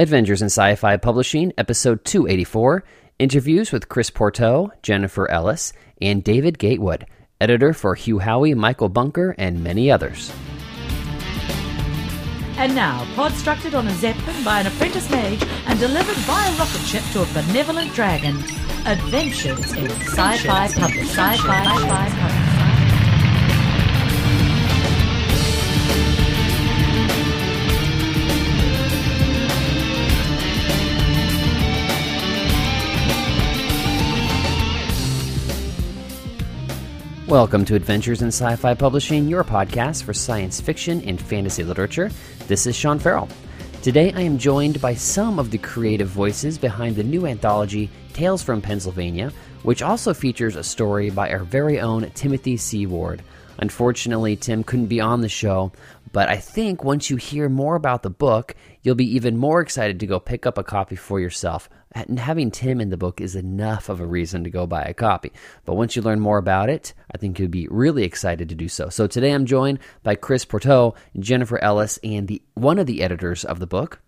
Adventures in Sci-Fi Publishing, Episode 284, Interviews with Chris Pourteau, Jennifer Ellis, and David Gatewood, editor for Hugh Howey, Michael Bunker, and many others. And now, podstructed on a zeppelin by an apprentice mage and delivered by a rocket ship to a benevolent dragon, Adventures in Sci-Fi Publishing. Welcome to Adventures in Sci-Fi Publishing, your podcast for science fiction and fantasy literature. This is Sean Farrell. Today I am joined by some of the creative voices behind the new anthology, Tales from Pennsylvania, which also features a story by our very own Timothy C. Ward. Unfortunately, Tim couldn't be on the show, but I think once you hear more about the book, you'll be even more excited to go pick up a copy for yourself. And having Tim in the book is enough of a reason to go buy a copy. But once you learn more about it, I think you'll be really excited to do so. So today I'm joined by Chris Pourteau, Jennifer Ellis, and one of the editors of the book,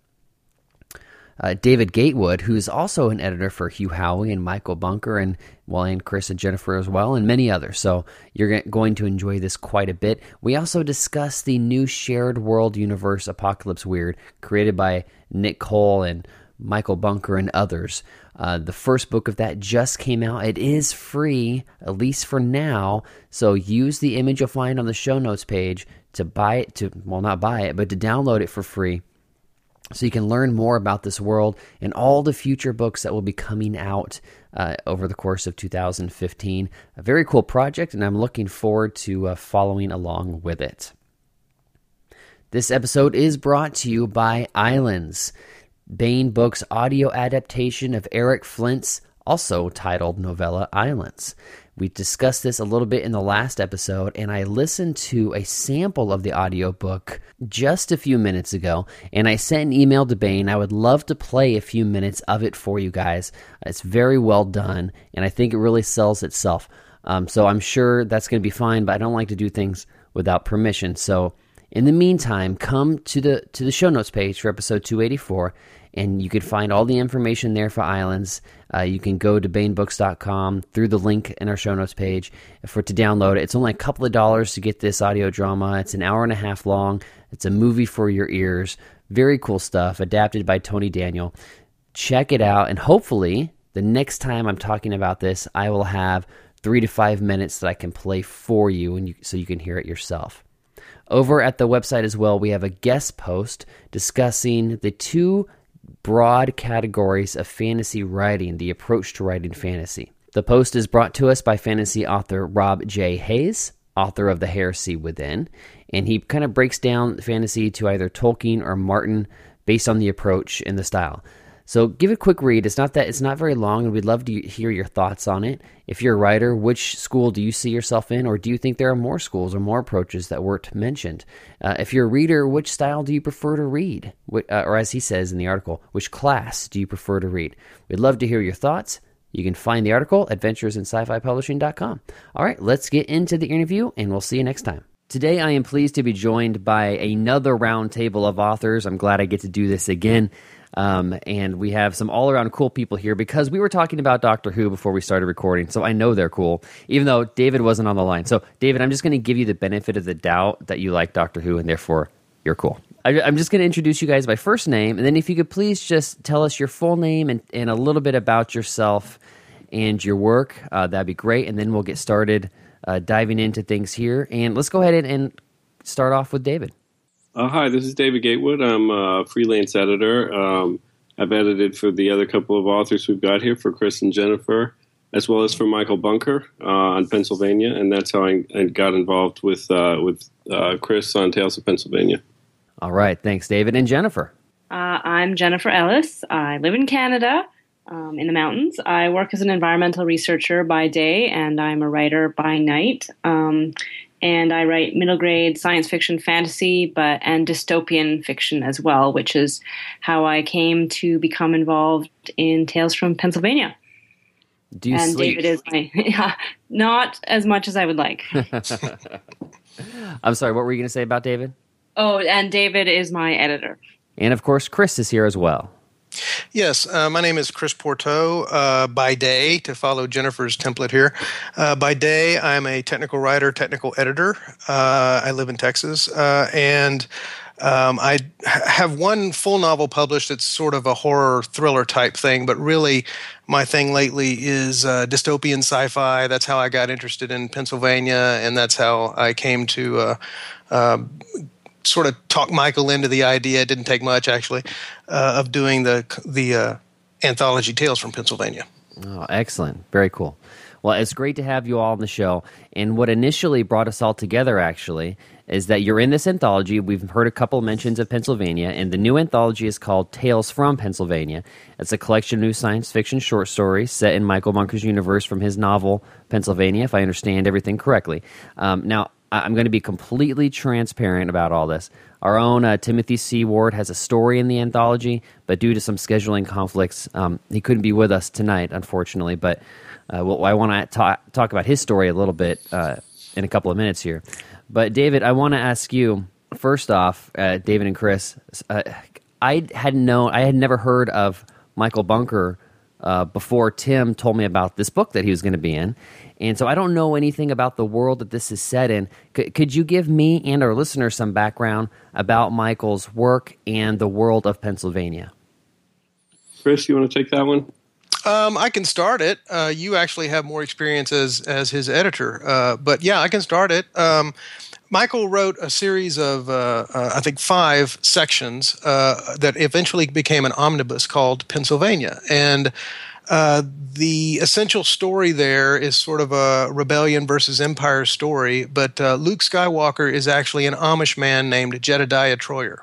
David Gatewood, who's also an editor for Hugh Howey and Michael Bunker and Chris and Jennifer as well, and many others. So you're going to enjoy this quite a bit. We also discuss the new shared world universe Apocalypse Weird, created by Nick Cole and Michael Bunker and others. The first book of that just came out. It is free, at least for now. So use the image you'll find on the show notes page to buy it, but to download it for free, so you can learn more about this world and all the future books that will be coming out over the course of 2015. A very cool project, and I'm looking forward to following along with it. This episode is brought to you by Islands, Bain Books' audio adaptation of Eric Flint's also titled novella Islands. We discussed this a little bit in the last episode, and I listened to a sample of the audiobook just a few minutes ago, and I sent an email to Bain. I would love to play a few minutes of it for you guys. It's very well done, and I think it really sells itself. So I'm sure that's going to be fine, but I don't like to do things without permission. So in the meantime, come to the show notes page for episode 284, and you can find all the information there for Islands. You can go to bainbooks.com through the link in our show notes page to download it. It's only a couple of dollars to get this audio drama. It's an hour and a half long. It's a movie for your ears. Very cool stuff, adapted by Tony Daniel. Check it out, and hopefully the next time I'm talking about this, I will have 3 to 5 minutes that I can play for you, so you can hear it yourself. Over at the website as well, we have a guest post discussing the two broad categories of fantasy writing, the approach to writing fantasy. The post is brought to us by fantasy author Rob J. Hayes, author of The Heresy Within, and he kind of breaks down fantasy to either Tolkien or Martin based on the approach and the style. So give it a quick read. It's not very long, and we'd love to hear your thoughts on it. If you're a writer, which school do you see yourself in, or do you think there are more schools or more approaches that weren't mentioned? If you're a reader, which style do you prefer to read? Or as he says in the article, which class do you prefer to read? We'd love to hear your thoughts. You can find the article at adventuresinscifipublishing.com. All right, let's get into the interview, and we'll see you next time. Today, I am pleased to be joined by another roundtable of authors. I'm glad I get to do this again. And we have some all-around cool people here because we were talking about Doctor Who before we started recording, so I know they're cool, even though David wasn't on the line. So, David, I'm just going to give you the benefit of the doubt that you like Doctor Who, and therefore you're cool. I'm just going to introduce you guys by first name, and then if you could please just tell us your full name and a little bit about yourself and your work, that'd be great, and then we'll get started diving into things here. And let's go ahead and start off with David. Hi, this is David Gatewood. I'm a freelance editor. I've edited for the other couple of authors we've got here, for Chris and Jennifer, as well as for Michael Bunker on Pennsylvania, and that's how I got involved with Chris on Tales of Pennsylvania. All right, thanks, David. And Jennifer? I'm Jennifer Ellis. I live in Canada, in the mountains. I work as an environmental researcher by day, and I'm a writer by night. And I write middle grade science fiction, fantasy, and dystopian fiction as well, which is how I came to become involved in Tales from Pennsylvania. Do you sleep? David is not as much as I would like. I'm sorry, what were you going to say about David? Oh, and David is my editor. And of course, Chris is here as well. Yes, my name is Chris Pourteau. By day, to follow Jennifer's template here, by day I'm a technical writer, technical editor. I live in Texas, and I have one full novel published that's sort of a horror thriller type thing, but really my thing lately is dystopian sci-fi. That's how I got interested in Pennsylvania, and that's how I came to sort of talk Michael into the idea. It didn't take much, actually, of doing the anthology Tales from Pennsylvania. Oh, excellent. Very cool. Well, it's great to have you all on the show. And what initially brought us all together, actually, is that you're in this anthology. We've heard a couple mentions of Pennsylvania, and the new anthology is called Tales from Pennsylvania. It's a collection of new science fiction short stories set in Michael Bunker's universe from his novel Pennsylvania, if I understand everything correctly. Now, I'm going to be completely transparent about all this. Our own Timothy C. Ward has a story in the anthology, but due to some scheduling conflicts, he couldn't be with us tonight, unfortunately. But I want to talk about his story a little bit in a couple of minutes here. But David, I want to ask you, first off, David and Chris, I had never heard of Michael Bunker before Tim told me about this book that he was going to be in. And so I don't know anything about the world that this is set in. Could you give me and our listeners some background about Michael's work and the world of Pennsylvania? Chris, you want to take that one? I can start it. You actually have more experience as his editor. But yeah, I can start it. Michael wrote a series of, I think, 5 sections that eventually became an omnibus called Pennsylvania. And the essential story there is sort of a rebellion versus empire story, but Luke Skywalker is actually an Amish man named Jedediah Troyer.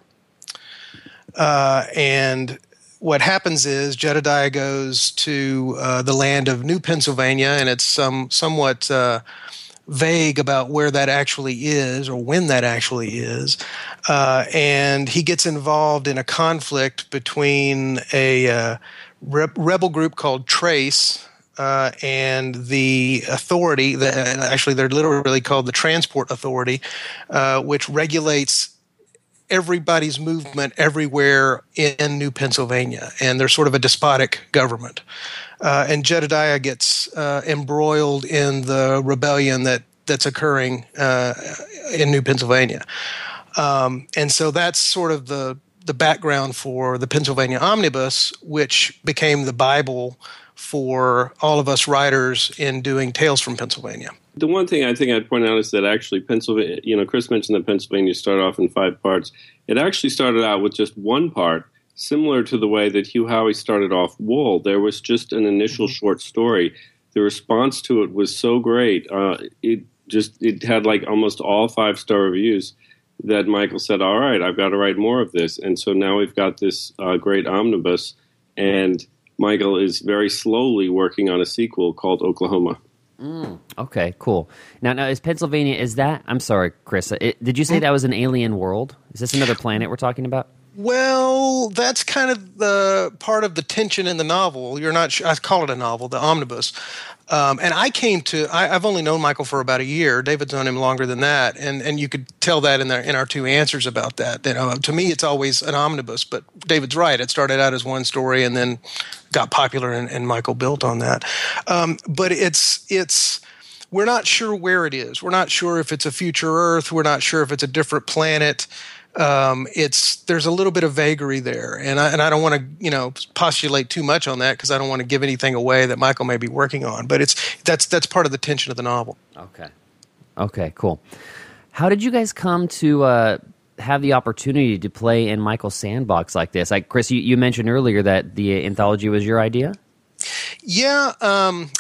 And what happens is Jedediah goes to the land of New Pennsylvania, and it's somewhat vague about where that actually is or when that actually is, and he gets involved in a conflict between a rebel group called Trace and the authority. Actually, they're literally called the Transport Authority, which regulates everybody's movement everywhere in New Pennsylvania, and they're sort of a despotic government. And Jedediah gets embroiled in the rebellion that's occurring in New Pennsylvania. And so that's sort of the background for the Pennsylvania Omnibus, which became the Bible for all of us writers in doing Tales from Pennsylvania. The one thing I think I'd point out is that actually Pennsylvania, Chris mentioned that Pennsylvania started off in 5 parts. It actually started out with just one part, similar to the way that Hugh Howey started off Wool. There was just an initial short story. The response to it was so great. It had like almost all 5-star reviews that Michael said, all right, I've got to write more of this. And so now we've got this great omnibus, and Michael is very slowly working on a sequel called Oklahoma. Okay, cool. Now, is Pennsylvania, I'm sorry, Chris, did you say that was an alien world? Is this another planet we're talking about? Well, that's kind of the part of the tension in the novel. You're not sure. I call it a novel, the omnibus. And I came to – I've only known Michael for about a year. David's known him longer than that. And you could tell that in our 2 answers about that. To me, it's always an omnibus, but David's right. It started out as one story and then got popular, and Michael built on that. But it's we're not sure where it is. We're not sure if it's a future Earth. We're not sure if it's a different planet. There's a little bit of vagary there, and I don't want to postulate too much on that because I don't want to give anything away that Michael may be working on. But that's part of the tension of the novel. Okay, cool. How did you guys come to have the opportunity to play in Michael's sandbox like this? Like Chris, you mentioned earlier that the anthology was your idea. Yeah,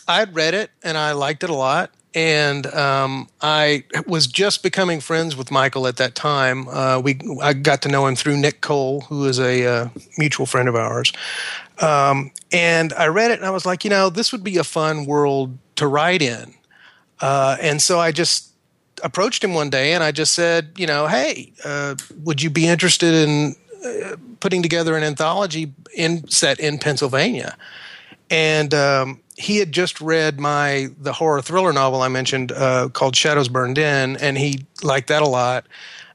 I'd read it and I liked it a lot. And I was just becoming friends with Michael at that time. I got to know him through Nick Cole, who is a mutual friend of ours. And I read it, and I was like, this would be a fun world to write in. And so I just approached him one day, and I just said, hey, would you be interested in putting together an anthology set in Pennsylvania? And he had just read the horror thriller novel I mentioned called Shadows Burned In, and he liked that a lot.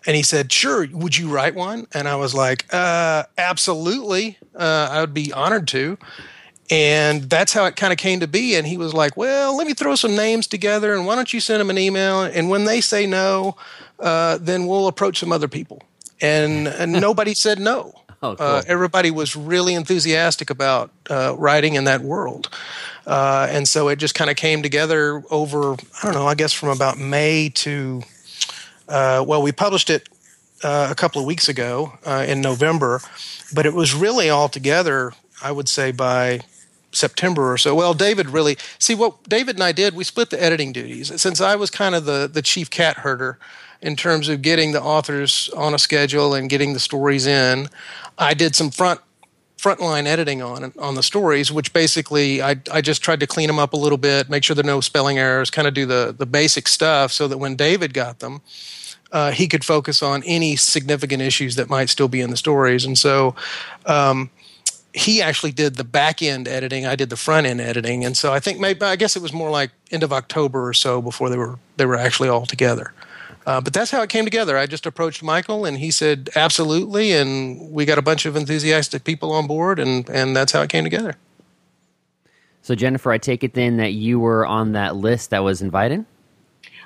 And he said, sure, would you write one? And I was like, absolutely. I would be honored to. And that's how it kind of came to be. And he was like, well, let me throw some names together, and why don't you send them an email? And when they say no, then we'll approach some other people. And nobody said no. Oh, cool. Everybody was really enthusiastic about writing in that world. And so it just kind of came together over, I don't know, I guess from about May to, well, we published it a couple of weeks ago in November, but it was really all together, I would say, by September or so. Well, David really – see, what David and I did, we split the editing duties. Since I was kind of the chief cat herder in terms of getting the authors on a schedule and getting the stories in, I did some frontline editing on the stories, which basically I just tried to clean them up a little bit, make sure there are no spelling errors, kind of do the basic stuff so that when David got them, he could focus on any significant issues that might still be in the stories. And so he actually did the back-end editing. I did the front-end editing. And so I think maybe – I guess it was more like end of October or so before they were actually all together. But that's how it came together. I just approached Michael, and he said, absolutely, and we got a bunch of enthusiastic people on board, and that's how it came together. So, Jennifer, I take it then that you were on that list that was invited?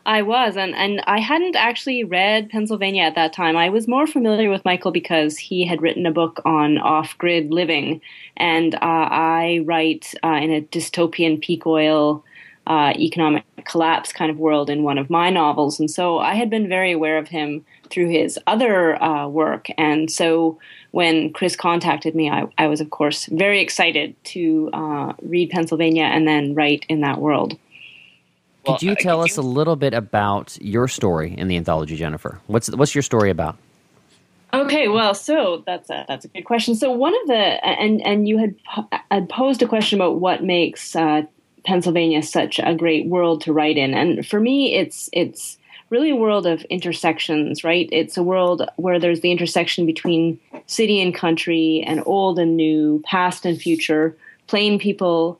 I was, and I hadn't actually read Pennsylvania at that time. I was more familiar with Michael because he had written a book on off-grid living, and I write in a dystopian peak oil economic collapse kind of world in one of my novels. And so I had been very aware of him through his other work. And so when Chris contacted me, I was, of course, very excited to read Pennsylvania and then write in that world. Could you tell us a little bit about your story in the anthology, Jennifer? What's your story about? Okay, well, so that's a good question. So one of the and you had posed a question about what makes Pennsylvania is such a great world to write in. And for me, it's really a world of intersections, right? It's a world where there's the intersection between city and country and old and new, past and future, plain people,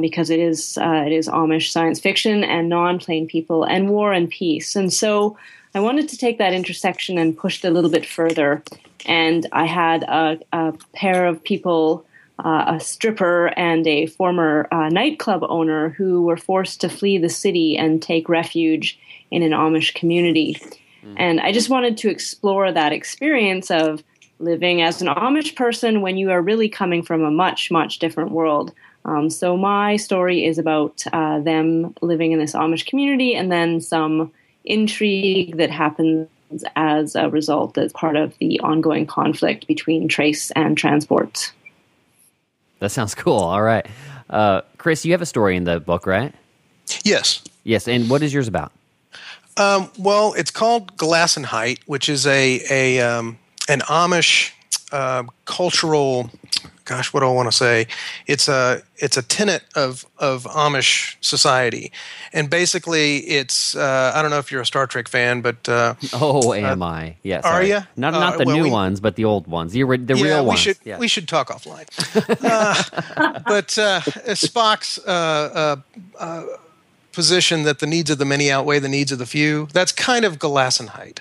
because it is Amish science fiction, and non-plain people, and war and peace. And so I wanted to take that intersection and push it a little bit further. And I had a pair of people, a stripper and a former nightclub owner, who were forced to flee the city and take refuge in an Amish community. Mm. And I just wanted to explore that experience of living as an Amish person when you are really coming from a much, much different world. So my story is about them living in this Amish community and then some intrigue that happens as a result that's part of the ongoing conflict between Trace and Transport. That sounds cool. All right. Chris, you have a story in the book, right? Yes. Yes. And what is yours about? Well, it's called Gelassenheit, which is an Amish cultural – gosh, what do I want to say? It's a tenet of Amish society. And basically it's I don't know if you're a Star Trek fan, but – oh, am I? Yes. Are you? Not the new ones, but the old ones. The real ones. We should talk offline. But Spock's position that the needs of the many outweigh the needs of the few, that's kind of Gelassenheit.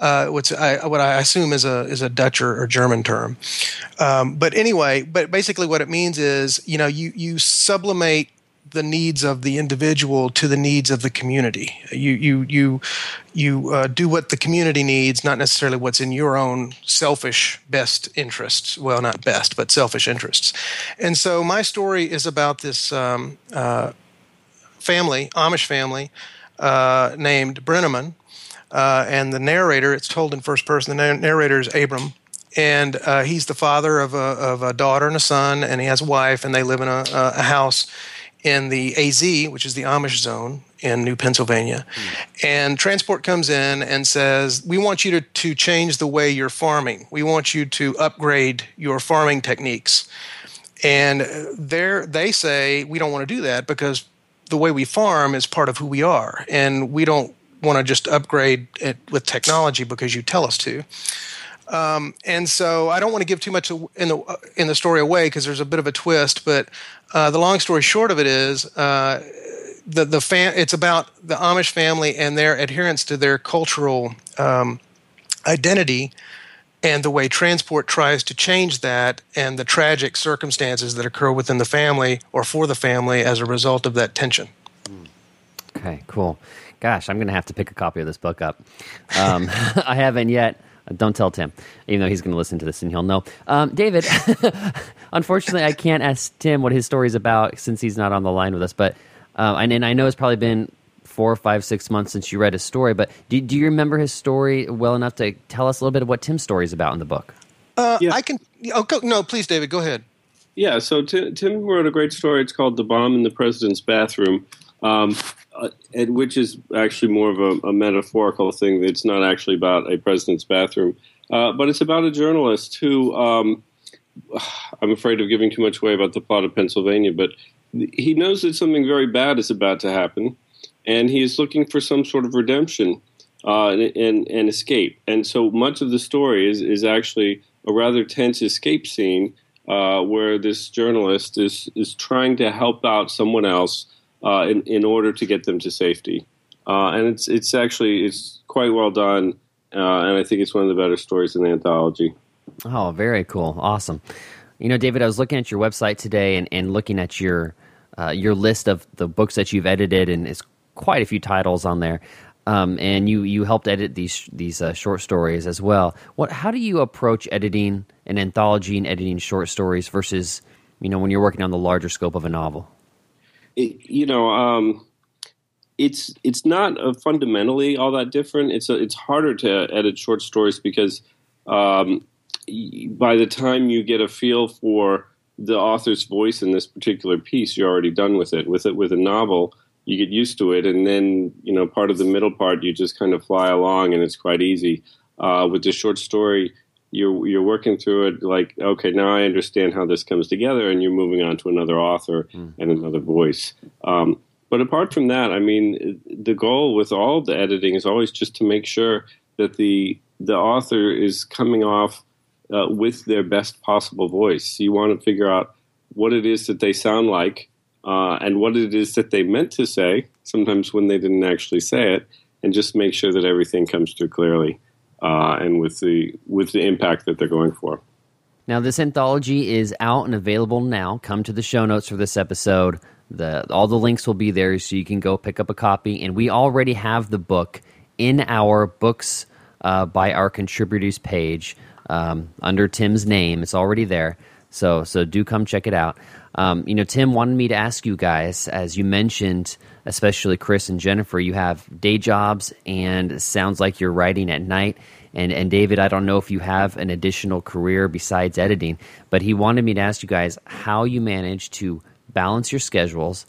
What I assume is a Dutch or German term, but basically what it means is, you know, you sublimate the needs of the individual to the needs of the community. You do what the community needs, not necessarily what's in your own selfish best interests. Well, not best, but selfish interests. And so my story is about this family, Amish family, named Brenneman. And the narrator, it's told in first person, the narrator is Abram, and he's the father of a daughter and a son, and he has a wife, and they live in a house in the AZ, which is the Amish zone in New Pennsylvania. Mm. And Transport comes in and says, we want you to change the way you're farming. We want you to upgrade your farming techniques. And they say, we don't want to do that because the way we farm is part of who we are, and we don't want to just upgrade it with technology because you tell us to. And so I don't want to give too much in the story away because there's a bit of a twist, but the long story short of it is it's about the Amish family and their adherence to their cultural identity and the way transport tries to change that and the tragic circumstances that occur within the family or for the family as a result of that tension. Okay, cool. Gosh, I'm going to have to pick a copy of this book up. I haven't yet. Don't tell Tim, even though he's going to listen to this and he'll know. David, unfortunately, I can't ask Tim what his story is about since he's not on the line with us. But and I know it's probably been 4, 5, 6 months since you read his story. But do you remember his story well enough to tell us a little bit of what Tim's story is about in the book? Yeah. I can. Oh, no, please, David, go ahead. Yeah. So Tim wrote a great story. It's called "The Bomb in the President's Bathroom." Which is actually more of a metaphorical thing. It's not actually about a president's bathroom, but it's about a journalist who, I'm afraid of giving too much away about the plot of Pennsylvania, but he knows that something very bad is about to happen, and he is looking for some sort of redemption and escape. And so much of the story is actually a rather tense escape scene where this journalist is trying to help out someone else in order to get them to safety, and it's quite well done, and I think it's one of the better stories in the anthology. Oh, very cool, awesome! You know, David, I was looking at your website today and looking at your list of the books that you've edited, and it's quite a few titles on there. And you helped edit these short stories as well. How do you approach editing an anthology and editing short stories versus when you're working on the larger scope of a novel? It's not fundamentally all that different. It's harder to edit short stories because by the time you get a feel for the author's voice in this particular piece, you're already done with it. With a novel, you get used to it, and then part of the middle part you just kind of fly along, and it's quite easy. With the short story, You're working through it like, okay, now I understand how this comes together, and you're moving on to another author and another voice. But apart from that, I mean, the goal with all the editing is always just to make sure that the author is coming off with their best possible voice. You want to figure out what it is that they sound like and what it is that they meant to say, sometimes when they didn't actually say it, and just make sure that everything comes through clearly. And with the impact that they're going for. Now, this anthology is out and available now. Come to the show notes for this episode. All the links will be there, so you can go pick up a copy. And we already have the book in our books by our contributors page under Tim's name. It's already there, so do come check it out. Tim wanted me to ask you guys, as you mentioned, especially Chris and Jennifer, you have day jobs and it sounds like you're writing at night. And David, I don't know if you have an additional career besides editing, but he wanted me to ask you guys how you manage to balance your schedules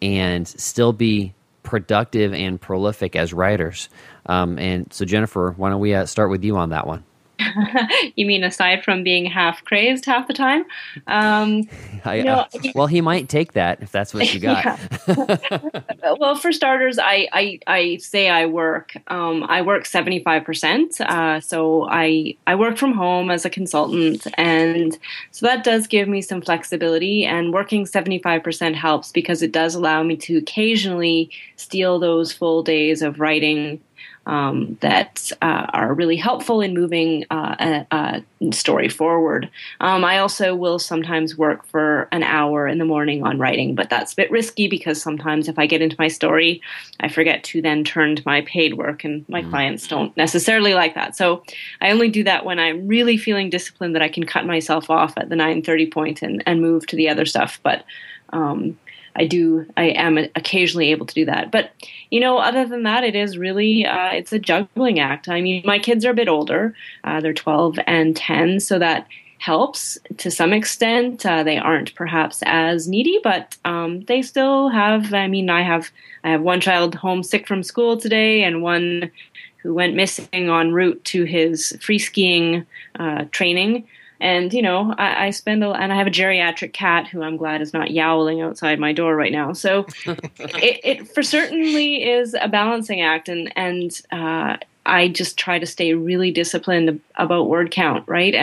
and still be productive and prolific as writers. And so, Jennifer, why don't we start with you on that one? You mean aside from being half crazed half the time? Well, he might take that if that's what you got. Well, for starters, I say I work. I work 75%. So I work from home as a consultant. And so that does give me some flexibility. And working 75% helps because it does allow me to occasionally steal those full days of writing that are really helpful in moving a story forward. I also will sometimes work for an hour in the morning on writing, but that's a bit risky because sometimes if I get into my story, I forget to then turn to my paid work, and my clients don't necessarily like that. So I only do that when I'm really feeling disciplined that I can cut myself off at the 9:30 point and move to the other stuff. But I am occasionally able to do that. But, other than that, it is really, it's a juggling act. I mean, my kids are a bit older. They're 12 and 10, so that helps to some extent. They aren't perhaps as needy, but they still have, I have one child homesick from school today and one who went missing en route to his free skiing training. And, I spend and I have a geriatric cat who I'm glad is not yowling outside my door right now. So it for certainly is a balancing act. And I just try to stay really disciplined about word count, right?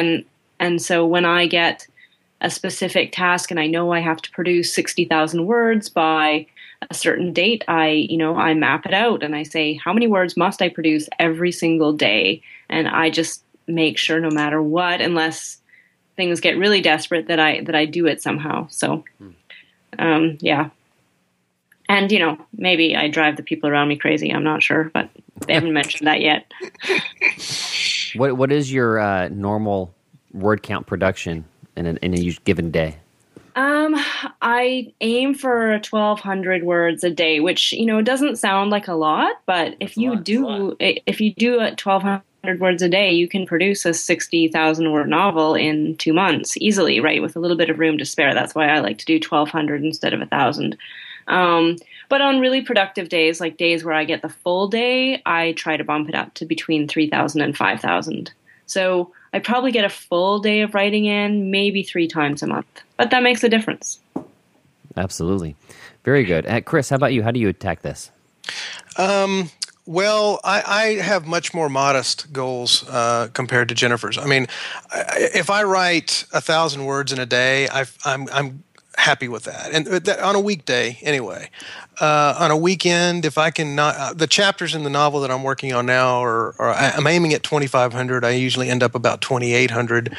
And so when I get a specific task and I know I have to produce 60,000 words by a certain date, I map it out and I say, how many words must I produce every single day? And I just make sure no matter what, unless things get really desperate, that I do it somehow. So, yeah. And, maybe I drive the people around me crazy. I'm not sure, but they haven't mentioned that yet. What is your normal word count production in a given day? I aim for 1,200 words a day, which, doesn't sound like a lot, but if you do 1,200 words a day, you can produce a 60,000 word novel in 2 months easily, right? With a little bit of room to spare. That's why I like to do 1,200 instead of 1,000. But on really productive days, like days where I get the full day, I try to bump it up to between 3,000 and 5,000. So I probably get a full day of writing in maybe 3 times a month, but that makes a difference. Absolutely. Very good. Chris, how about you? How do you attack this? Well, I have much more modest goals compared to Jennifer's. I mean, if I write 1,000 words in a day, I'm happy with that, and that, on a weekday anyway. On a weekend, if I can not, the chapters in the novel that I'm working on now are I'm aiming at 2,500. I usually end up about 2,800.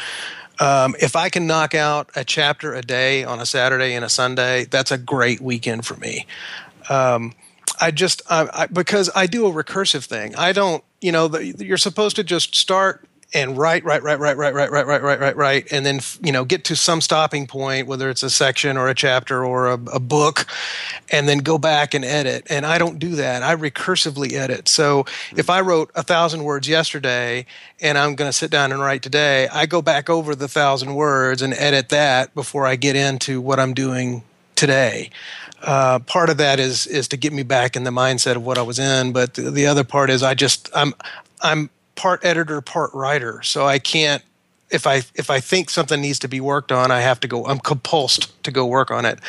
If I can knock out a chapter a day on a Saturday and a Sunday, that's a great weekend for me. Because I do a recursive thing. I don't, you're supposed to just start and write, and then, get to some stopping point, whether it's a section or a chapter or a book, and then go back and edit. And I don't do that. I recursively edit. So if I wrote 1,000 words yesterday and I'm going to sit down and write today, I go back over the 1,000 words and edit that before I get into what I'm doing today. Part of that is to get me back in the mindset of what I was in, but the other part is I'm part editor, part writer. So I can't, if I think something needs to be worked on, I'm compulsed to go work on it.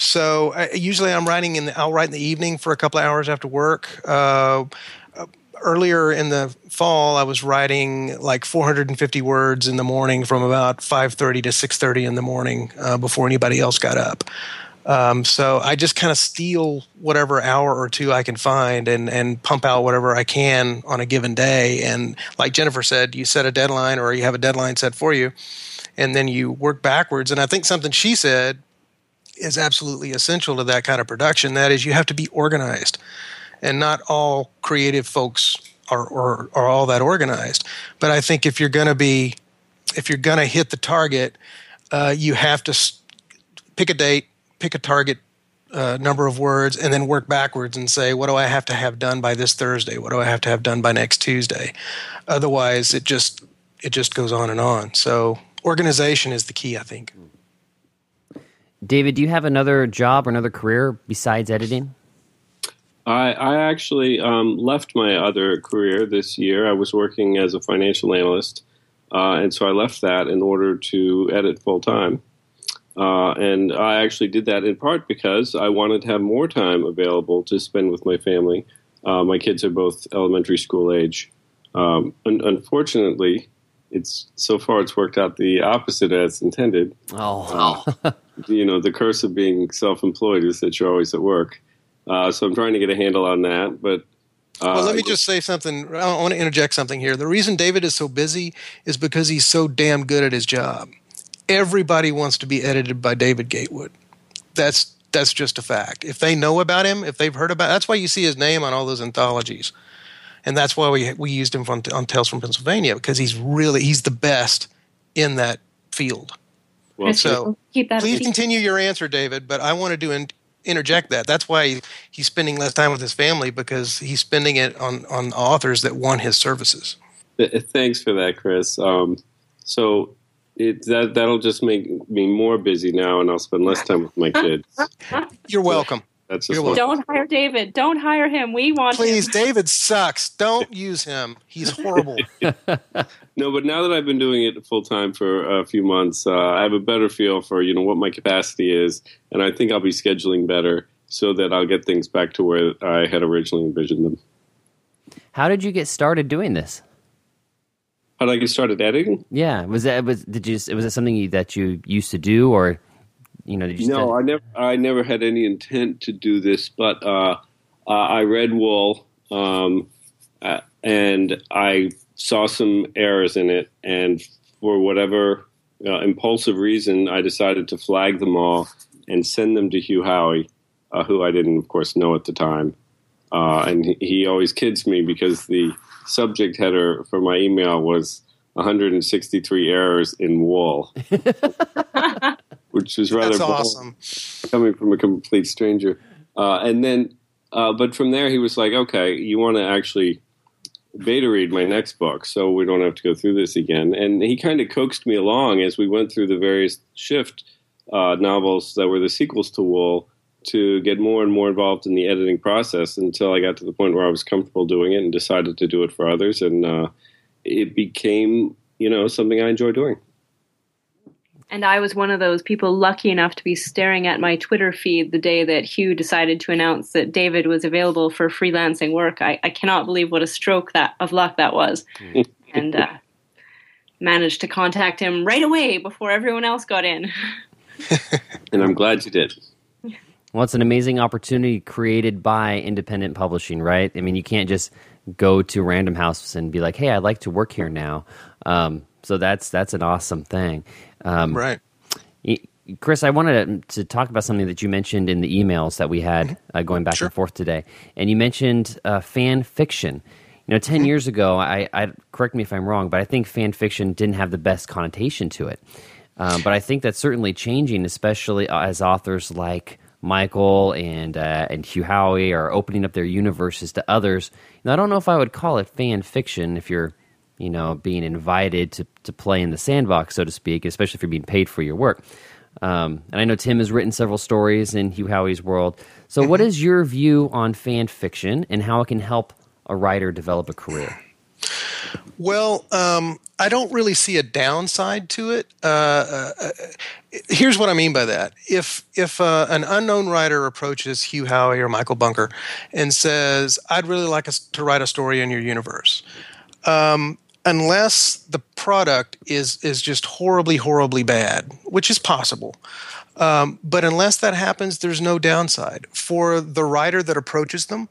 So usually I'm writing I'll write in the evening for a couple of hours after work. Earlier in the fall, I was writing like 450 words in the morning from about 5:30 to 6:30 in the morning before anybody else got up. So I just kind of steal whatever hour or two I can find and pump out whatever I can on a given day. And like Jennifer said, you set a deadline or you have a deadline set for you, and then you work backwards. And I think something she said is absolutely essential to that kind of production. That is, you have to be organized, and not all creative folks are all that organized. But I think if you're going to hit the target, you have to pick a date, pick a target number of words, and then work backwards and say, what do I have to have done by this Thursday? What do I have to have done by next Tuesday? Otherwise, it just goes on and on. So organization is the key, I think. David, do you have another job or another career besides editing? I actually left my other career this year. I was working as a financial analyst, and so I left that in order to edit full-time. And I actually did that in part because I wanted to have more time available to spend with my family. My kids are both elementary school age. Unfortunately, so far it's worked out the opposite as intended. Oh, the curse of being self-employed is that you're always at work. So I'm trying to get a handle on that, but. Well, let me just say something. I want to interject something here. The reason David is so busy is because he's so damn good at his job. Everybody wants to be edited by David Gatewood. That's just a fact. If they know about him, if they've heard about, that's why you see his name on all those anthologies, and that's why we used him on Tales from Pennsylvania, because he's the best in that field. Well, so please continue your answer, David. But I wanted to interject that. That's why he's spending less time with his family, because he's spending it on authors that want his services. Thanks for that, Chris. So. That'll just make me more busy now, and I'll spend less time with my kids. You're welcome. That's just Don't hire David. Don't hire him. We want him. Please, David sucks. Don't use him. He's horrible. No, but now that I've been doing it full-time for a few months, I have a better feel for, what my capacity is, and I think I'll be scheduling better so that I'll get things back to where I had originally envisioned them. How did you get started doing this? How did I get started editing? Yeah, was that something that you used to do, or I never had any intent to do this, but I read Wool, and I saw some errors in it, and for whatever impulsive reason, I decided to flag them all and send them to Hugh Howey, who I didn't, of course, know at the time. And he always kids me because the subject header for my email was 163 errors in Wool, which was rather awesome, coming from a complete stranger. And then, but from there he was like, okay, you want to actually beta read my next book so we don't have to go through this again. And he kind of coaxed me along as we went through the various Shift novels that were the sequels to Wool, to get more and more involved in the editing process until I got to the point where I was comfortable doing it and decided to do it for others. And it became, something I enjoy doing. And I was one of those people lucky enough to be staring at my Twitter feed the day that Hugh decided to announce that David was available for freelancing work. I cannot believe what a stroke of luck that was. And managed to contact him right away before everyone else got in. And I'm glad you did. Well, it's an amazing opportunity created by independent publishing, right? I mean, you can't just go to Random House and be like, hey, I'd like to work here now. So that's an awesome thing. Right. Chris, I wanted to talk about something that you mentioned in the emails that we had going back and forth today. And you mentioned fan fiction. 10 years ago, I correct me if I'm wrong, but I think fan fiction didn't have the best connotation to it. But I think that's certainly changing, especially as authors like Michael and Hugh Howey are opening up their universes to others. Now, I don't know if I would call it fan fiction if you're, being invited to play in the sandbox, so to speak, especially if you're being paid for your work. And I know Tim has written several stories in Hugh Howey's world. So what is your view on fan fiction and how it can help a writer develop a career? Well, I don't really see a downside to it. Here's what I mean by that. If an unknown writer approaches Hugh Howey or Michael Bunker and says, I'd really like to write a story in your universe, unless the product is just horribly, horribly bad, which is possible. But unless that happens, there's no downside. For the writer that approaches them,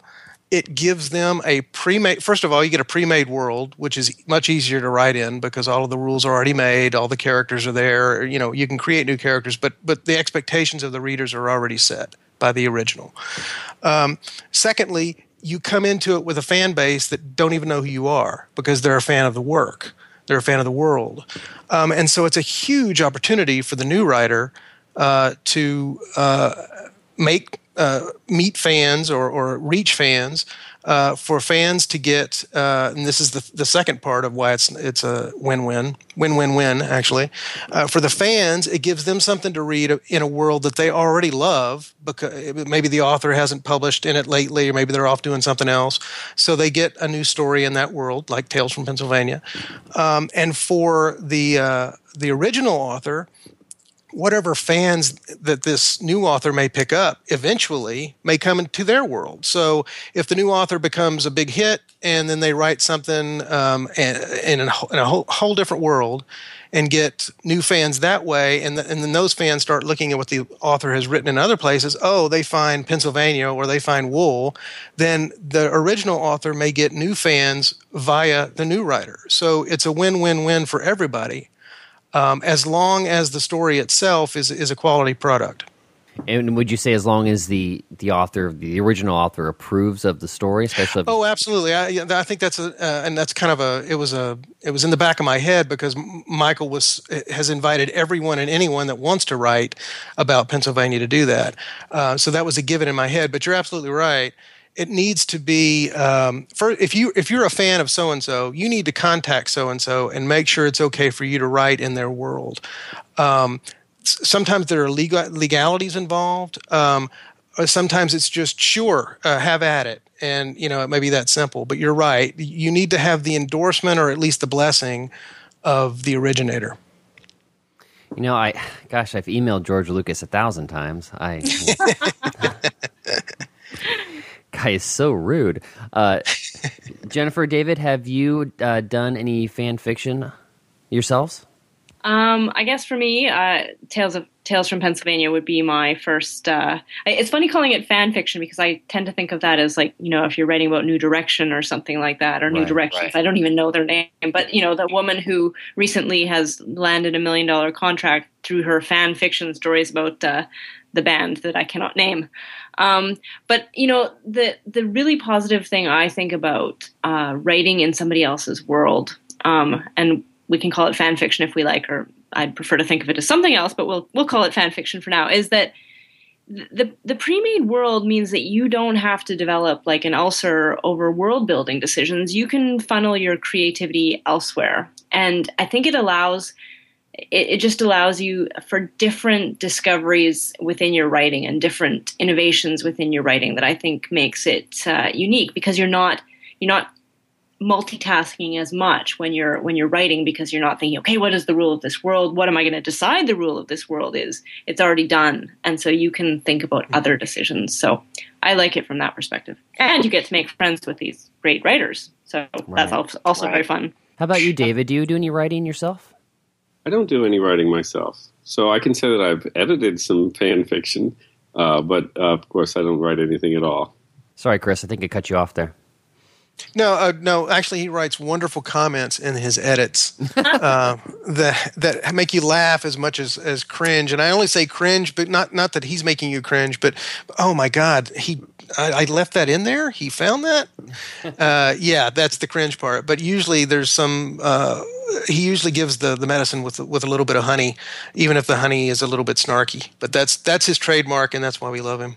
it gives them a pre-made – first of all, you get a pre-made world, which is much easier to write in because all of the rules are already made, all the characters are there. You can create new characters, but the expectations of the readers are already set by the original. Secondly, you come into it with a fan base that don't even know who you are because they're a fan of the work. They're a fan of the world. And so it's a huge opportunity for the new writer to make – meet fans or reach fans, for fans to get, and this is the second part of why it's a win-win-win actually. For the fans, it gives them something to read in a world that they already love because maybe the author hasn't published in it lately or maybe they're off doing something else. So they get a new story in that world like Tales from Pennsylvania. And for the original author, whatever fans that this new author may pick up eventually may come into their world. So if the new author becomes a big hit and then they write something in a whole different world and get new fans that way, and then those fans start looking at what the author has written in other places, they find Pennsylvania or they find Wool, then the original author may get new fans via the new writer. So it's a win-win-win for everybody. As long as the story itself is a quality product. And would you say as long as the author, the original author, approves of the story, especially? Oh, absolutely. I think that's it was in the back of my head because Michael has invited everyone and anyone that wants to write about Pennsylvania to do that. So that was a given in my head. But you're absolutely right. It needs to be if you're a fan of so-and-so, you need to contact so-and-so and make sure it's okay for you to write in their world. Sometimes there are legalities involved. Sometimes it's just, have at it. And, it may be that simple. But you're right. You need to have the endorsement or at least the blessing of the originator. I've emailed George Lucas 1,000 times. Guy is so rude. Jennifer, David, have you done any fan fiction yourselves? I guess for me, Tales from Pennsylvania would be my first. It's funny calling it fan fiction because I tend to think of that as like, you know, if you're writing about New Direction or something like that, or New Directions. I don't even know their name, but you know, the woman who recently has landed a $1 million contract through her fan fiction stories about the band that I cannot name. But you know, the really positive thing I think about writing in somebody else's world, and we can call it fan fiction if we like, or I'd prefer to think of it as something else, but we'll call it fan fiction for now, is that the pre-made world means that you don't have to develop like an ulcer over world-building decisions. You can funnel your creativity elsewhere. And I think it just allows you for different discoveries within your writing and different innovations within your writing that I think makes it unique, because you're not multitasking as much when you're writing, because you're not thinking, okay, what is the rule of this world? What am I going to decide the rule of this world is? It's already done. And so you can think about other decisions. So I like it from that perspective. And you get to make friends with these great writers. So that's also very fun. How about you, David? Do you do any writing yourself? I don't do any writing myself. So I can say that I've edited some fan fiction, but of course I don't write anything at all. Sorry, Chris, I think I cut you off there. No. Actually, he writes wonderful comments in his edits that make you laugh as much as cringe. And I only say cringe, but not that he's making you cringe, but oh my God, I left that in there. He found that. Yeah, that's the cringe part. But usually, there's some. He usually gives the medicine with a little bit of honey, even if the honey is a little bit snarky. But that's his trademark, and that's why we love him.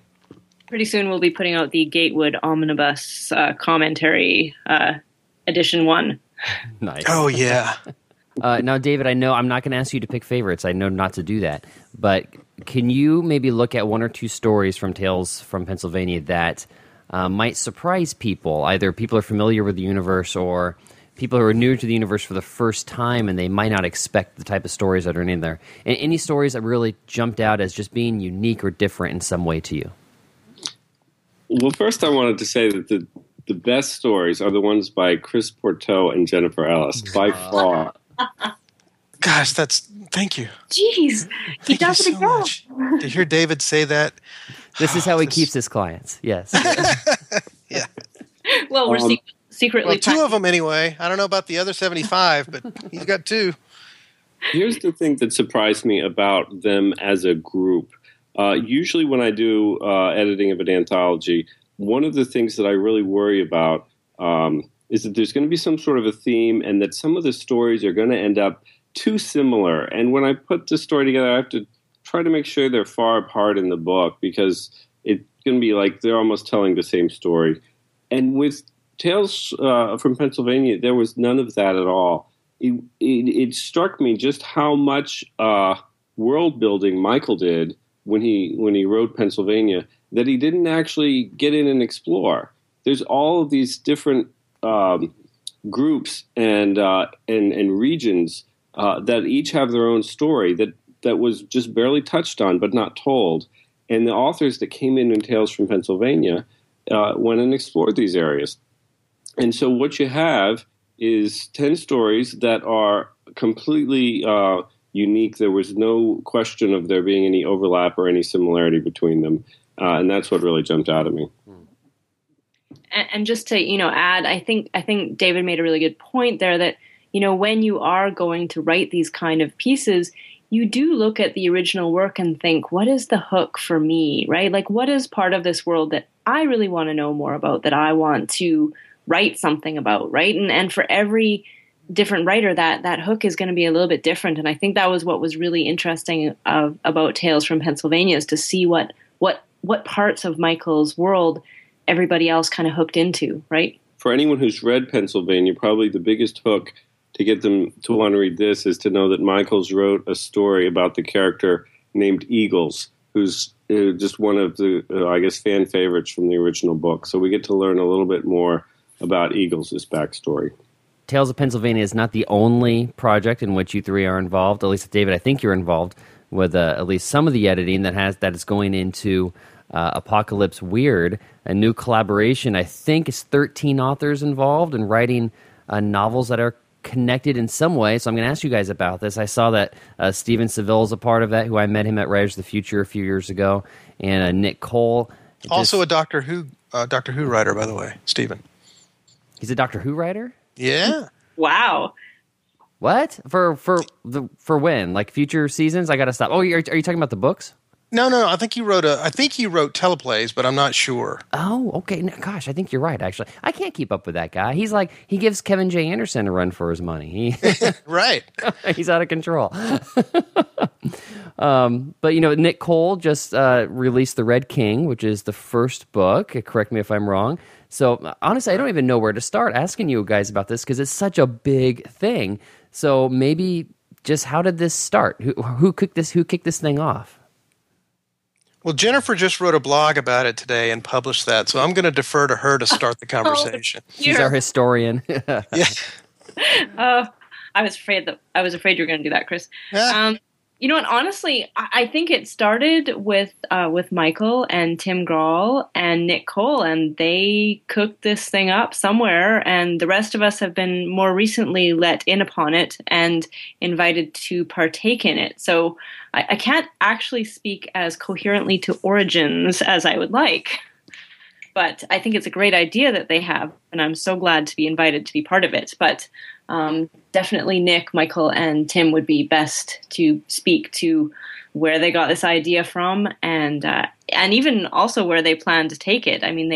Pretty soon we'll be putting out the Gatewood Omnibus commentary edition 1. Nice. Oh, yeah. Now, David, I know I'm not going to ask you to pick favorites. I know not to do that. But can you maybe look at one or two stories from Tales from Pennsylvania that might surprise people? Either people are familiar with the universe or people who are new to the universe for the first time and they might not expect the type of stories that are in there. And any stories that really jumped out as just being unique or different in some way to you? Well, first I wanted to say that the best stories are the ones by Chris Pourteau and Jennifer Ellis, by far. Gosh, thank you. Jeez, he does it again. So to hear David say that. This is how he keeps his clients, yes. Yeah. Well, we're secretly... Well, two of them anyway. I don't know about the other 75, but he's got two. Here's the thing that surprised me about them as a group. Usually when I do editing of an anthology, one of the things that I really worry about is that there's going to be some sort of a theme and that some of the stories are going to end up too similar. And when I put the story together, I have to try to make sure they're far apart in the book because it's going to be like they're almost telling the same story. And with Tales from Pennsylvania, there was none of that at all. It struck me just how much world building Michael did when he wrote Pennsylvania, that he didn't actually get in and explore. There's all of these different groups and regions that each have their own story that was just barely touched on but not told. And the authors that came in Tales from Pennsylvania went and explored these areas. And so what you have is 10 stories that are completely unique. There was no question of there being any overlap or any similarity between them, and that's what really jumped out at me. And just to add, I think David made a really good point there that when you are going to write these kind of pieces, you do look at the original work and think, what is the hook for me, right? Like, what is part of this world that I really want to know more about, that I want to write something about, right? And for every different writer, that hook is going to be a little bit different. And I think that was what was really interesting about Tales from Pennsylvania, is to see what parts of Michael's world everybody else kind of hooked into, right? For anyone who's read Pennsylvania, probably the biggest hook to get them to want to read this is to know that Michael's wrote a story about the character named Eagles, who's just one of the, fan favorites from the original book. So we get to learn a little bit more about Eagles' backstory. Tales of Pennsylvania is not the only project in which you three are involved. At least, David, I think you're involved with at least some of the editing that is going into Apocalypse Weird, a new collaboration. I think it's 13 authors involved in writing novels that are connected in some way, so I'm going to ask you guys about this. I saw that Steven Seville is a part of that, who I met him at Writers of the Future a few years ago, and Nick Cole. Also a Doctor Who writer, by the way, Steven. He's a Doctor Who writer? Yeah. Wow. What? For when? Like future seasons? I got to stop. Oh, are you talking about the books? No. I think he wrote teleplays, but I'm not sure. Oh, okay. No, gosh, I think you're right. Actually, I can't keep up with that guy. He's like he gives Kevin J. Anderson a run for his money. Right. He's out of control. But Nick Cole just released The Red King, which is the first book. Correct me if I'm wrong. So honestly, I don't even know where to start asking you guys about this because it's such a big thing. So maybe just how did this start? Who kicked this thing off? Well, Jennifer just wrote a blog about it today and published that, so I'm going to defer to her to start the conversation. She's our historian. Yeah. I was afraid you were going to do that, Chris. Yeah. And honestly, I think it started with Michael and Tim Grawl and Nick Cole, and they cooked this thing up somewhere, and the rest of us have been more recently let in upon it and invited to partake in it. So I can't actually speak as coherently to origins as I would like, but I think it's a great idea that they have, and I'm so glad to be invited to be part of it. But definitely Nick, Michael, and Tim would be best to speak to where they got this idea from, and even also where they plan to take it. I mean,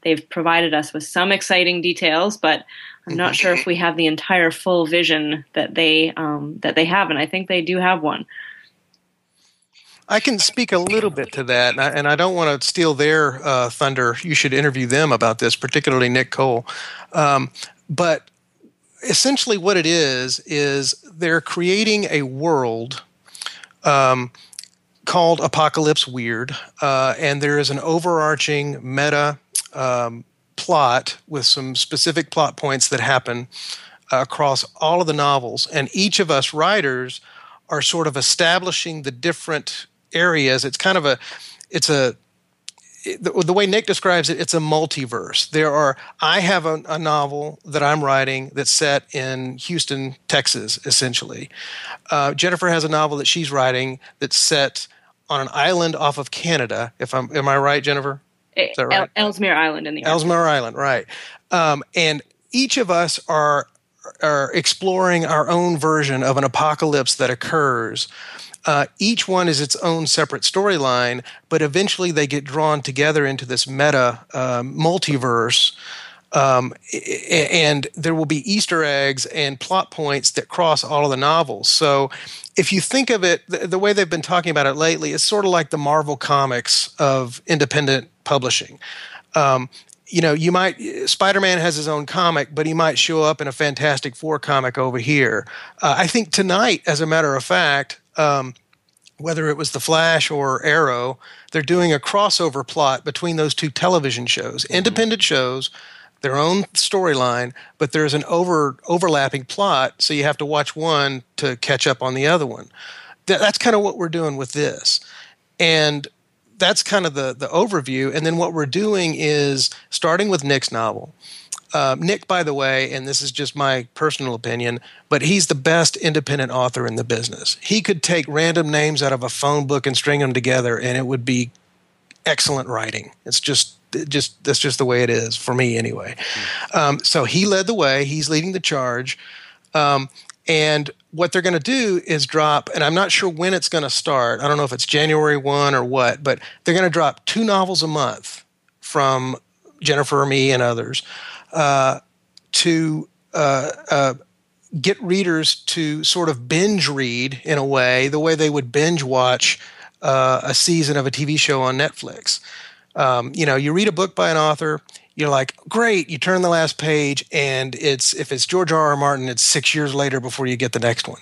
they've provided us with some exciting details, but I'm not sure if we have the entire full vision that they have, and I think they do have one. I can speak a little bit to that, and I don't want to steal their thunder. You should interview them about this, particularly Nick Cole. But essentially what it is they're creating a world called Apocalypse Weird, and there is an overarching meta plot with some specific plot points that happen across all of the novels, and each of us writers are sort of establishing the different areas. It's kind of the way Nick describes it, it's a multiverse. I have a novel that I'm writing that's set in Houston, Texas, essentially. Jennifer has a novel that she's writing that's set on an island off of Canada. Am I right, Jennifer? Is that right? Ellesmere Island in the Ellesmere Island, right. And each of us are exploring our own version of an apocalypse that occurs. Each one is its own separate storyline, but eventually they get drawn together into this meta multiverse, and there will be Easter eggs and plot points that cross all of the novels. So if you think of it, the way they've been talking about it lately, it's sort of like the Marvel Comics of independent publishing. Spider-Man has his own comic, but he might show up in a Fantastic Four comic over here. I think tonight, as a matter of fact, whether it was The Flash or Arrow, they're doing a crossover plot between those two television shows, independent shows, their own storyline, but there's an overlapping plot, so you have to watch one to catch up on the other one. That's kind of what we're doing with this. And that's kind of the overview. And then what we're doing is starting with Nick's novel. Nick, by the way, and this is just my personal opinion, but he's the best independent author in the business. He could take random names out of a phone book and string them together, and it would be excellent writing. It's just that's just the way it is for me anyway. So he led the way. He's leading the charge. And what they're going to do is drop, and I'm not sure when it's going to start. I don't know if it's January 1 or what, but they're going to drop 2 novels a month from Jennifer, me, and others to get readers to sort of binge read in a way, the way they would binge watch a season of a TV show on Netflix. You read a book by an author. You're like, great, you turn the last page, and if it's George R.R. Martin, it's 6 years later before you get the next one.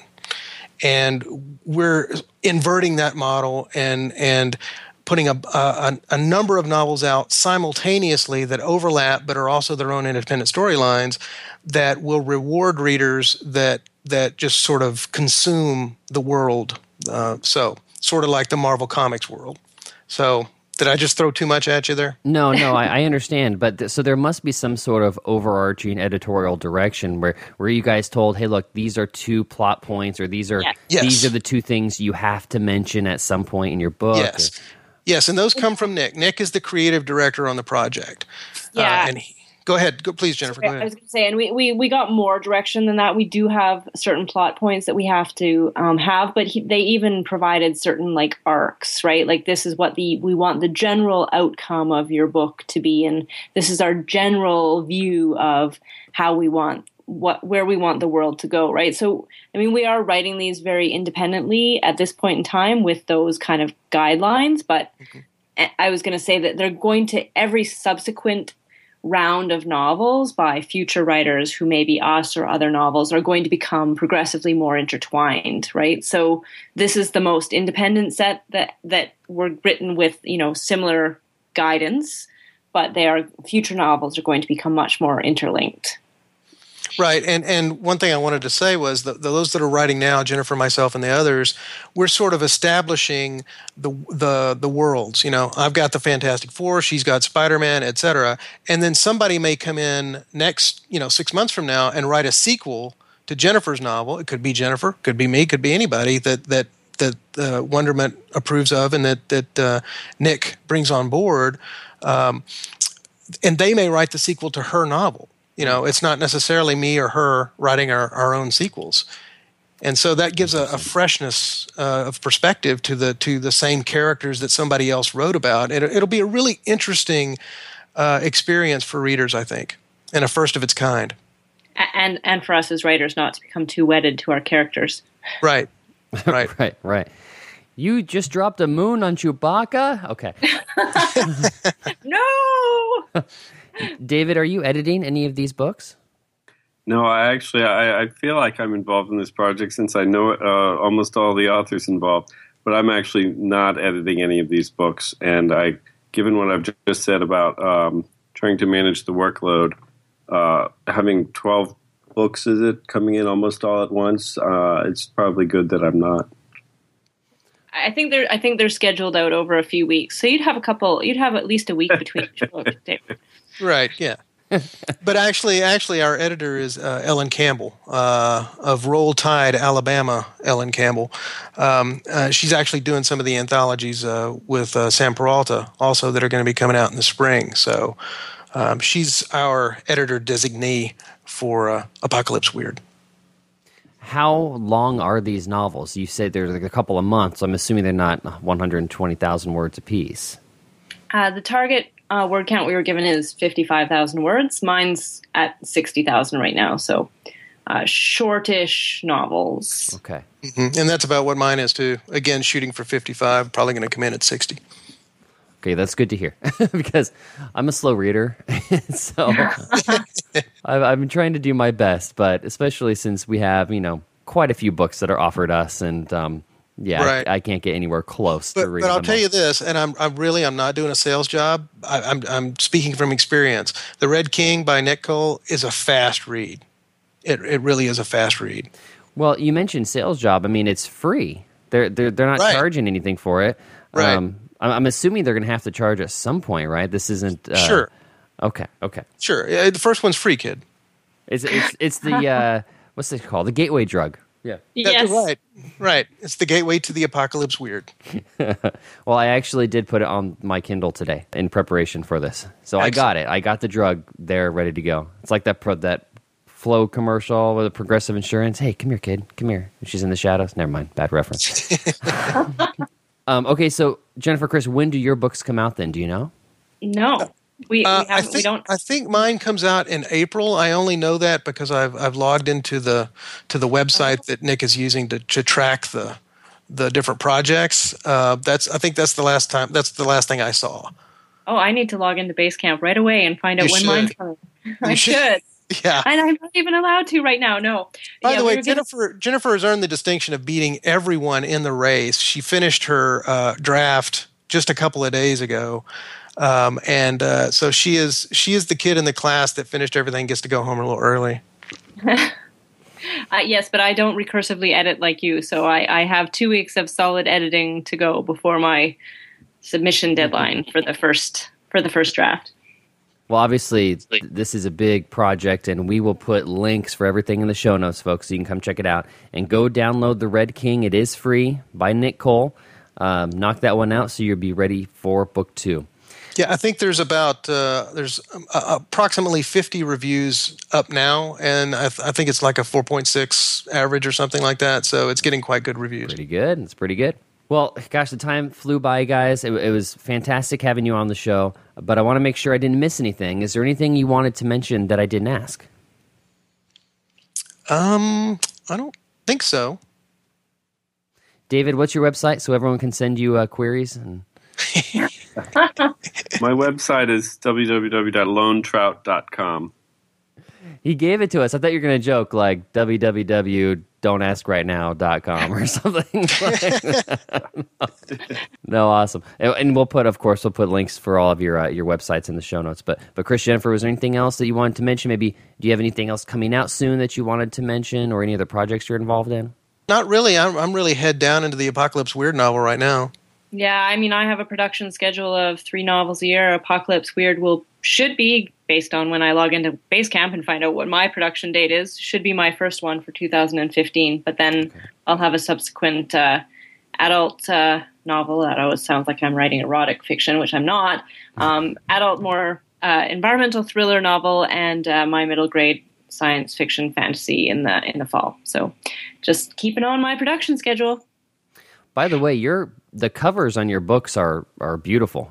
And we're inverting that model and putting a number of novels out simultaneously that overlap but are also their own independent storylines that will reward readers that just sort of consume the world. So sort of like the Marvel Comics world. So Did I just throw too much at you there? No, I understand. But so there must be some sort of overarching editorial direction where you guys told, hey, look, these are two plot points, or these are the two things you have to mention at some point in your book. Yes, yes, and those come from Nick. Nick is the creative director on the project. Yeah. And go ahead. Please, Jennifer. Go ahead. I was going to say, and we got more direction than that. We do have certain plot points that we have to have, but they even provided certain like arcs, right? Like this is what we want the general outcome of your book to be, and this is our general view of how we want where we want the world to go, right? So, I mean, we are writing these very independently at this point in time with those kind of guidelines, but I was going to say that they're going to every subsequent round of novels by future writers who maybe us or other novels are going to become progressively more intertwined, right? So this is the most independent set that were written with, you know, similar guidance, but future novels are going to become much more interlinked. Right, and one thing I wanted to say was that those that are writing now, Jennifer, myself, and the others, we're sort of establishing the worlds. You know, I've got the Fantastic Four, she's got Spider-Man, etc. And then somebody may come in next, 6 months from now and write a sequel to Jennifer's novel. It could be Jennifer, could be me, could be anybody that Wonderment approves of and that Nick brings on board, and they may write the sequel to her novel. You know, it's not necessarily me or her writing our own sequels, and so that gives a freshness of perspective to the same characters that somebody else wrote about. It'll be a really interesting experience for readers, I think, and a first of its kind. And for us as writers, not to become too wedded to our characters. Right, right, right. You just dropped a moon on Chewbacca? Okay. No. David, are you editing any of these books? No, I feel like I'm involved in this project since I know almost all the authors involved, but I'm actually not editing any of these books. And given what I've just said about trying to manage the workload, having 12 books, is it, coming in almost all at once, it's probably good that I'm not. I think they're scheduled out over a few weeks, so you'd have at least a week between each book, David. Right, yeah. But actually, our editor is Ellen Campbell of Roll Tide, Alabama. Ellen Campbell. She's actually doing some of the anthologies with Sam Peralta, also, that are going to be coming out in the spring. So she's our editor designee for Apocalypse Weird. How long are these novels? You said they're like a couple of months. I'm assuming they're not 120,000 words apiece. The target word count we were given is 55,000 words. Mine's at 60,000 right now, so shortish novels. Okay. Mm-hmm. And that's about what mine is, too. Again, shooting for 55, probably going to come in at 60. Okay, that's good to hear because I'm a slow reader, so I've been trying to do my best. But especially since we have, quite a few books that are offered us, and right. I can't get anywhere close to reading. But I'll tell you this, and I'm not doing a sales job. I'm speaking from experience. The Red King by Nick Cole is a fast read. It really is a fast read. Well, you mentioned sales job. I mean, it's free. They're not charging anything for it. Right. I'm assuming they're going to have to charge at some point, right? This isn't sure. Okay. Sure. Yeah, the first one's free, kid. It's the what's it called? The gateway drug. Yeah. Yes. That's right. Right. It's the gateway to the Apocalypse Weird. Well, I actually did put it on my Kindle today in preparation for this, so excellent. I got it. I got the drug there, ready to go. It's like that Flow commercial with Progressive Insurance. Hey, come here, kid. Come here. She's in the shadows. Never mind. Bad reference. Okay, so Jennifer, Chris, when do your books come out then? Do you know? No. I think mine comes out in April. I only know that because I've logged into the website that Nick is using to track the different projects. That's the last time. That's the last thing I saw. Oh, I need to log into Basecamp right away and find out when mine's coming. I should. Yeah. And I'm not even allowed to right now, no. By the way, Jennifer has earned the distinction of beating everyone in the race. She finished her draft just a couple of days ago. So she is the kid in the class that finished everything, gets to go home a little early. Yes, but I don't recursively edit like you, so I have 2 weeks of solid editing to go before my submission deadline for the first draft. Well, obviously, this is a big project, and we will put links for everything in the show notes, folks, so you can come check it out. And go download The Red King. It is free, by Nick Cole. Knock that one out so you'll be ready for book two. Yeah, I think there's about approximately 50 reviews up now, and I think it's like a 4.6 average or something like that, so it's getting quite good reviews. Pretty good. It's pretty good. Well, gosh, the time flew by, guys. It was fantastic having you on the show, but I want to make sure I didn't miss anything. Is there anything you wanted to mention that I didn't ask? I don't think so. David, what's your website so everyone can send you queries? And my website is www.lonetrout.com. He gave it to us. I thought you were going to joke like www.don'taskrightnow.com or something. No, awesome. And we'll put, of course, links for all of your websites in the show notes. But Chris, Jennifer, was there anything else that you wanted to mention? Maybe do you have anything else coming out soon that you wanted to mention or any other projects you're involved in? Not really. I'm really head down into the Apocalypse Weird novel right now. Yeah, I mean, I have a production schedule of 3 novels a year. Apocalypse Weird should be, based on when I log into Basecamp and find out what my production date is, should be my first one for 2015. But then I'll have a subsequent adult novel. That always sounds like I'm writing erotic fiction, which I'm not. Adult, more environmental thriller novel, and my middle grade science fiction fantasy in the fall. So just keeping on my production schedule. By the way, the covers on your books are beautiful,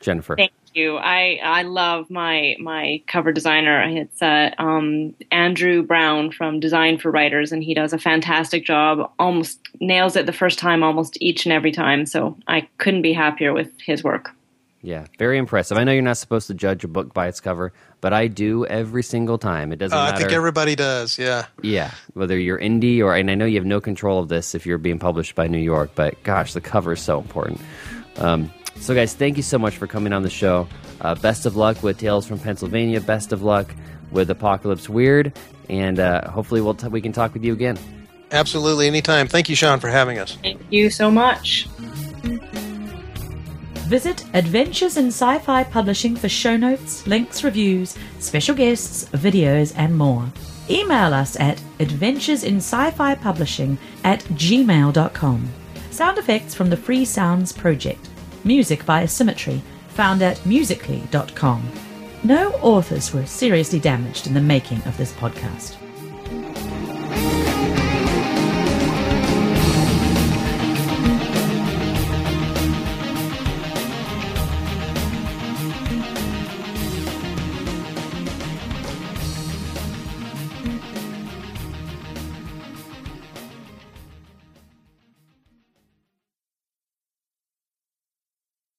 Jennifer. Thank you. I love my cover designer. It's Andrew Brown from Design for Writers, and he does a fantastic job. Almost nails it the first time, almost each and every time. So I couldn't be happier with his work. Yeah, very impressive. I know you're not supposed to judge a book by its cover, but I do every single time. It doesn't matter. I think everybody does, yeah. Yeah, whether you're indie and I know you have no control of this if you're being published by New York, but gosh, the cover is so important. So guys, thank you so much for coming on the show. Best of luck with Tales from Pennsylvania. Best of luck with Apocalypse Weird. And hopefully we can talk with you again. Absolutely, anytime. Thank you, Sean, for having us. Thank you so much. Visit Adventures in Sci-Fi Publishing for show notes, links, reviews, special guests, videos, and more. Email us at adventuresinscifipublishing@gmail.com. Sound effects from the Free Sounds Project. Music by Symmetry, found at musically.com. No authors were seriously damaged in the making of this podcast.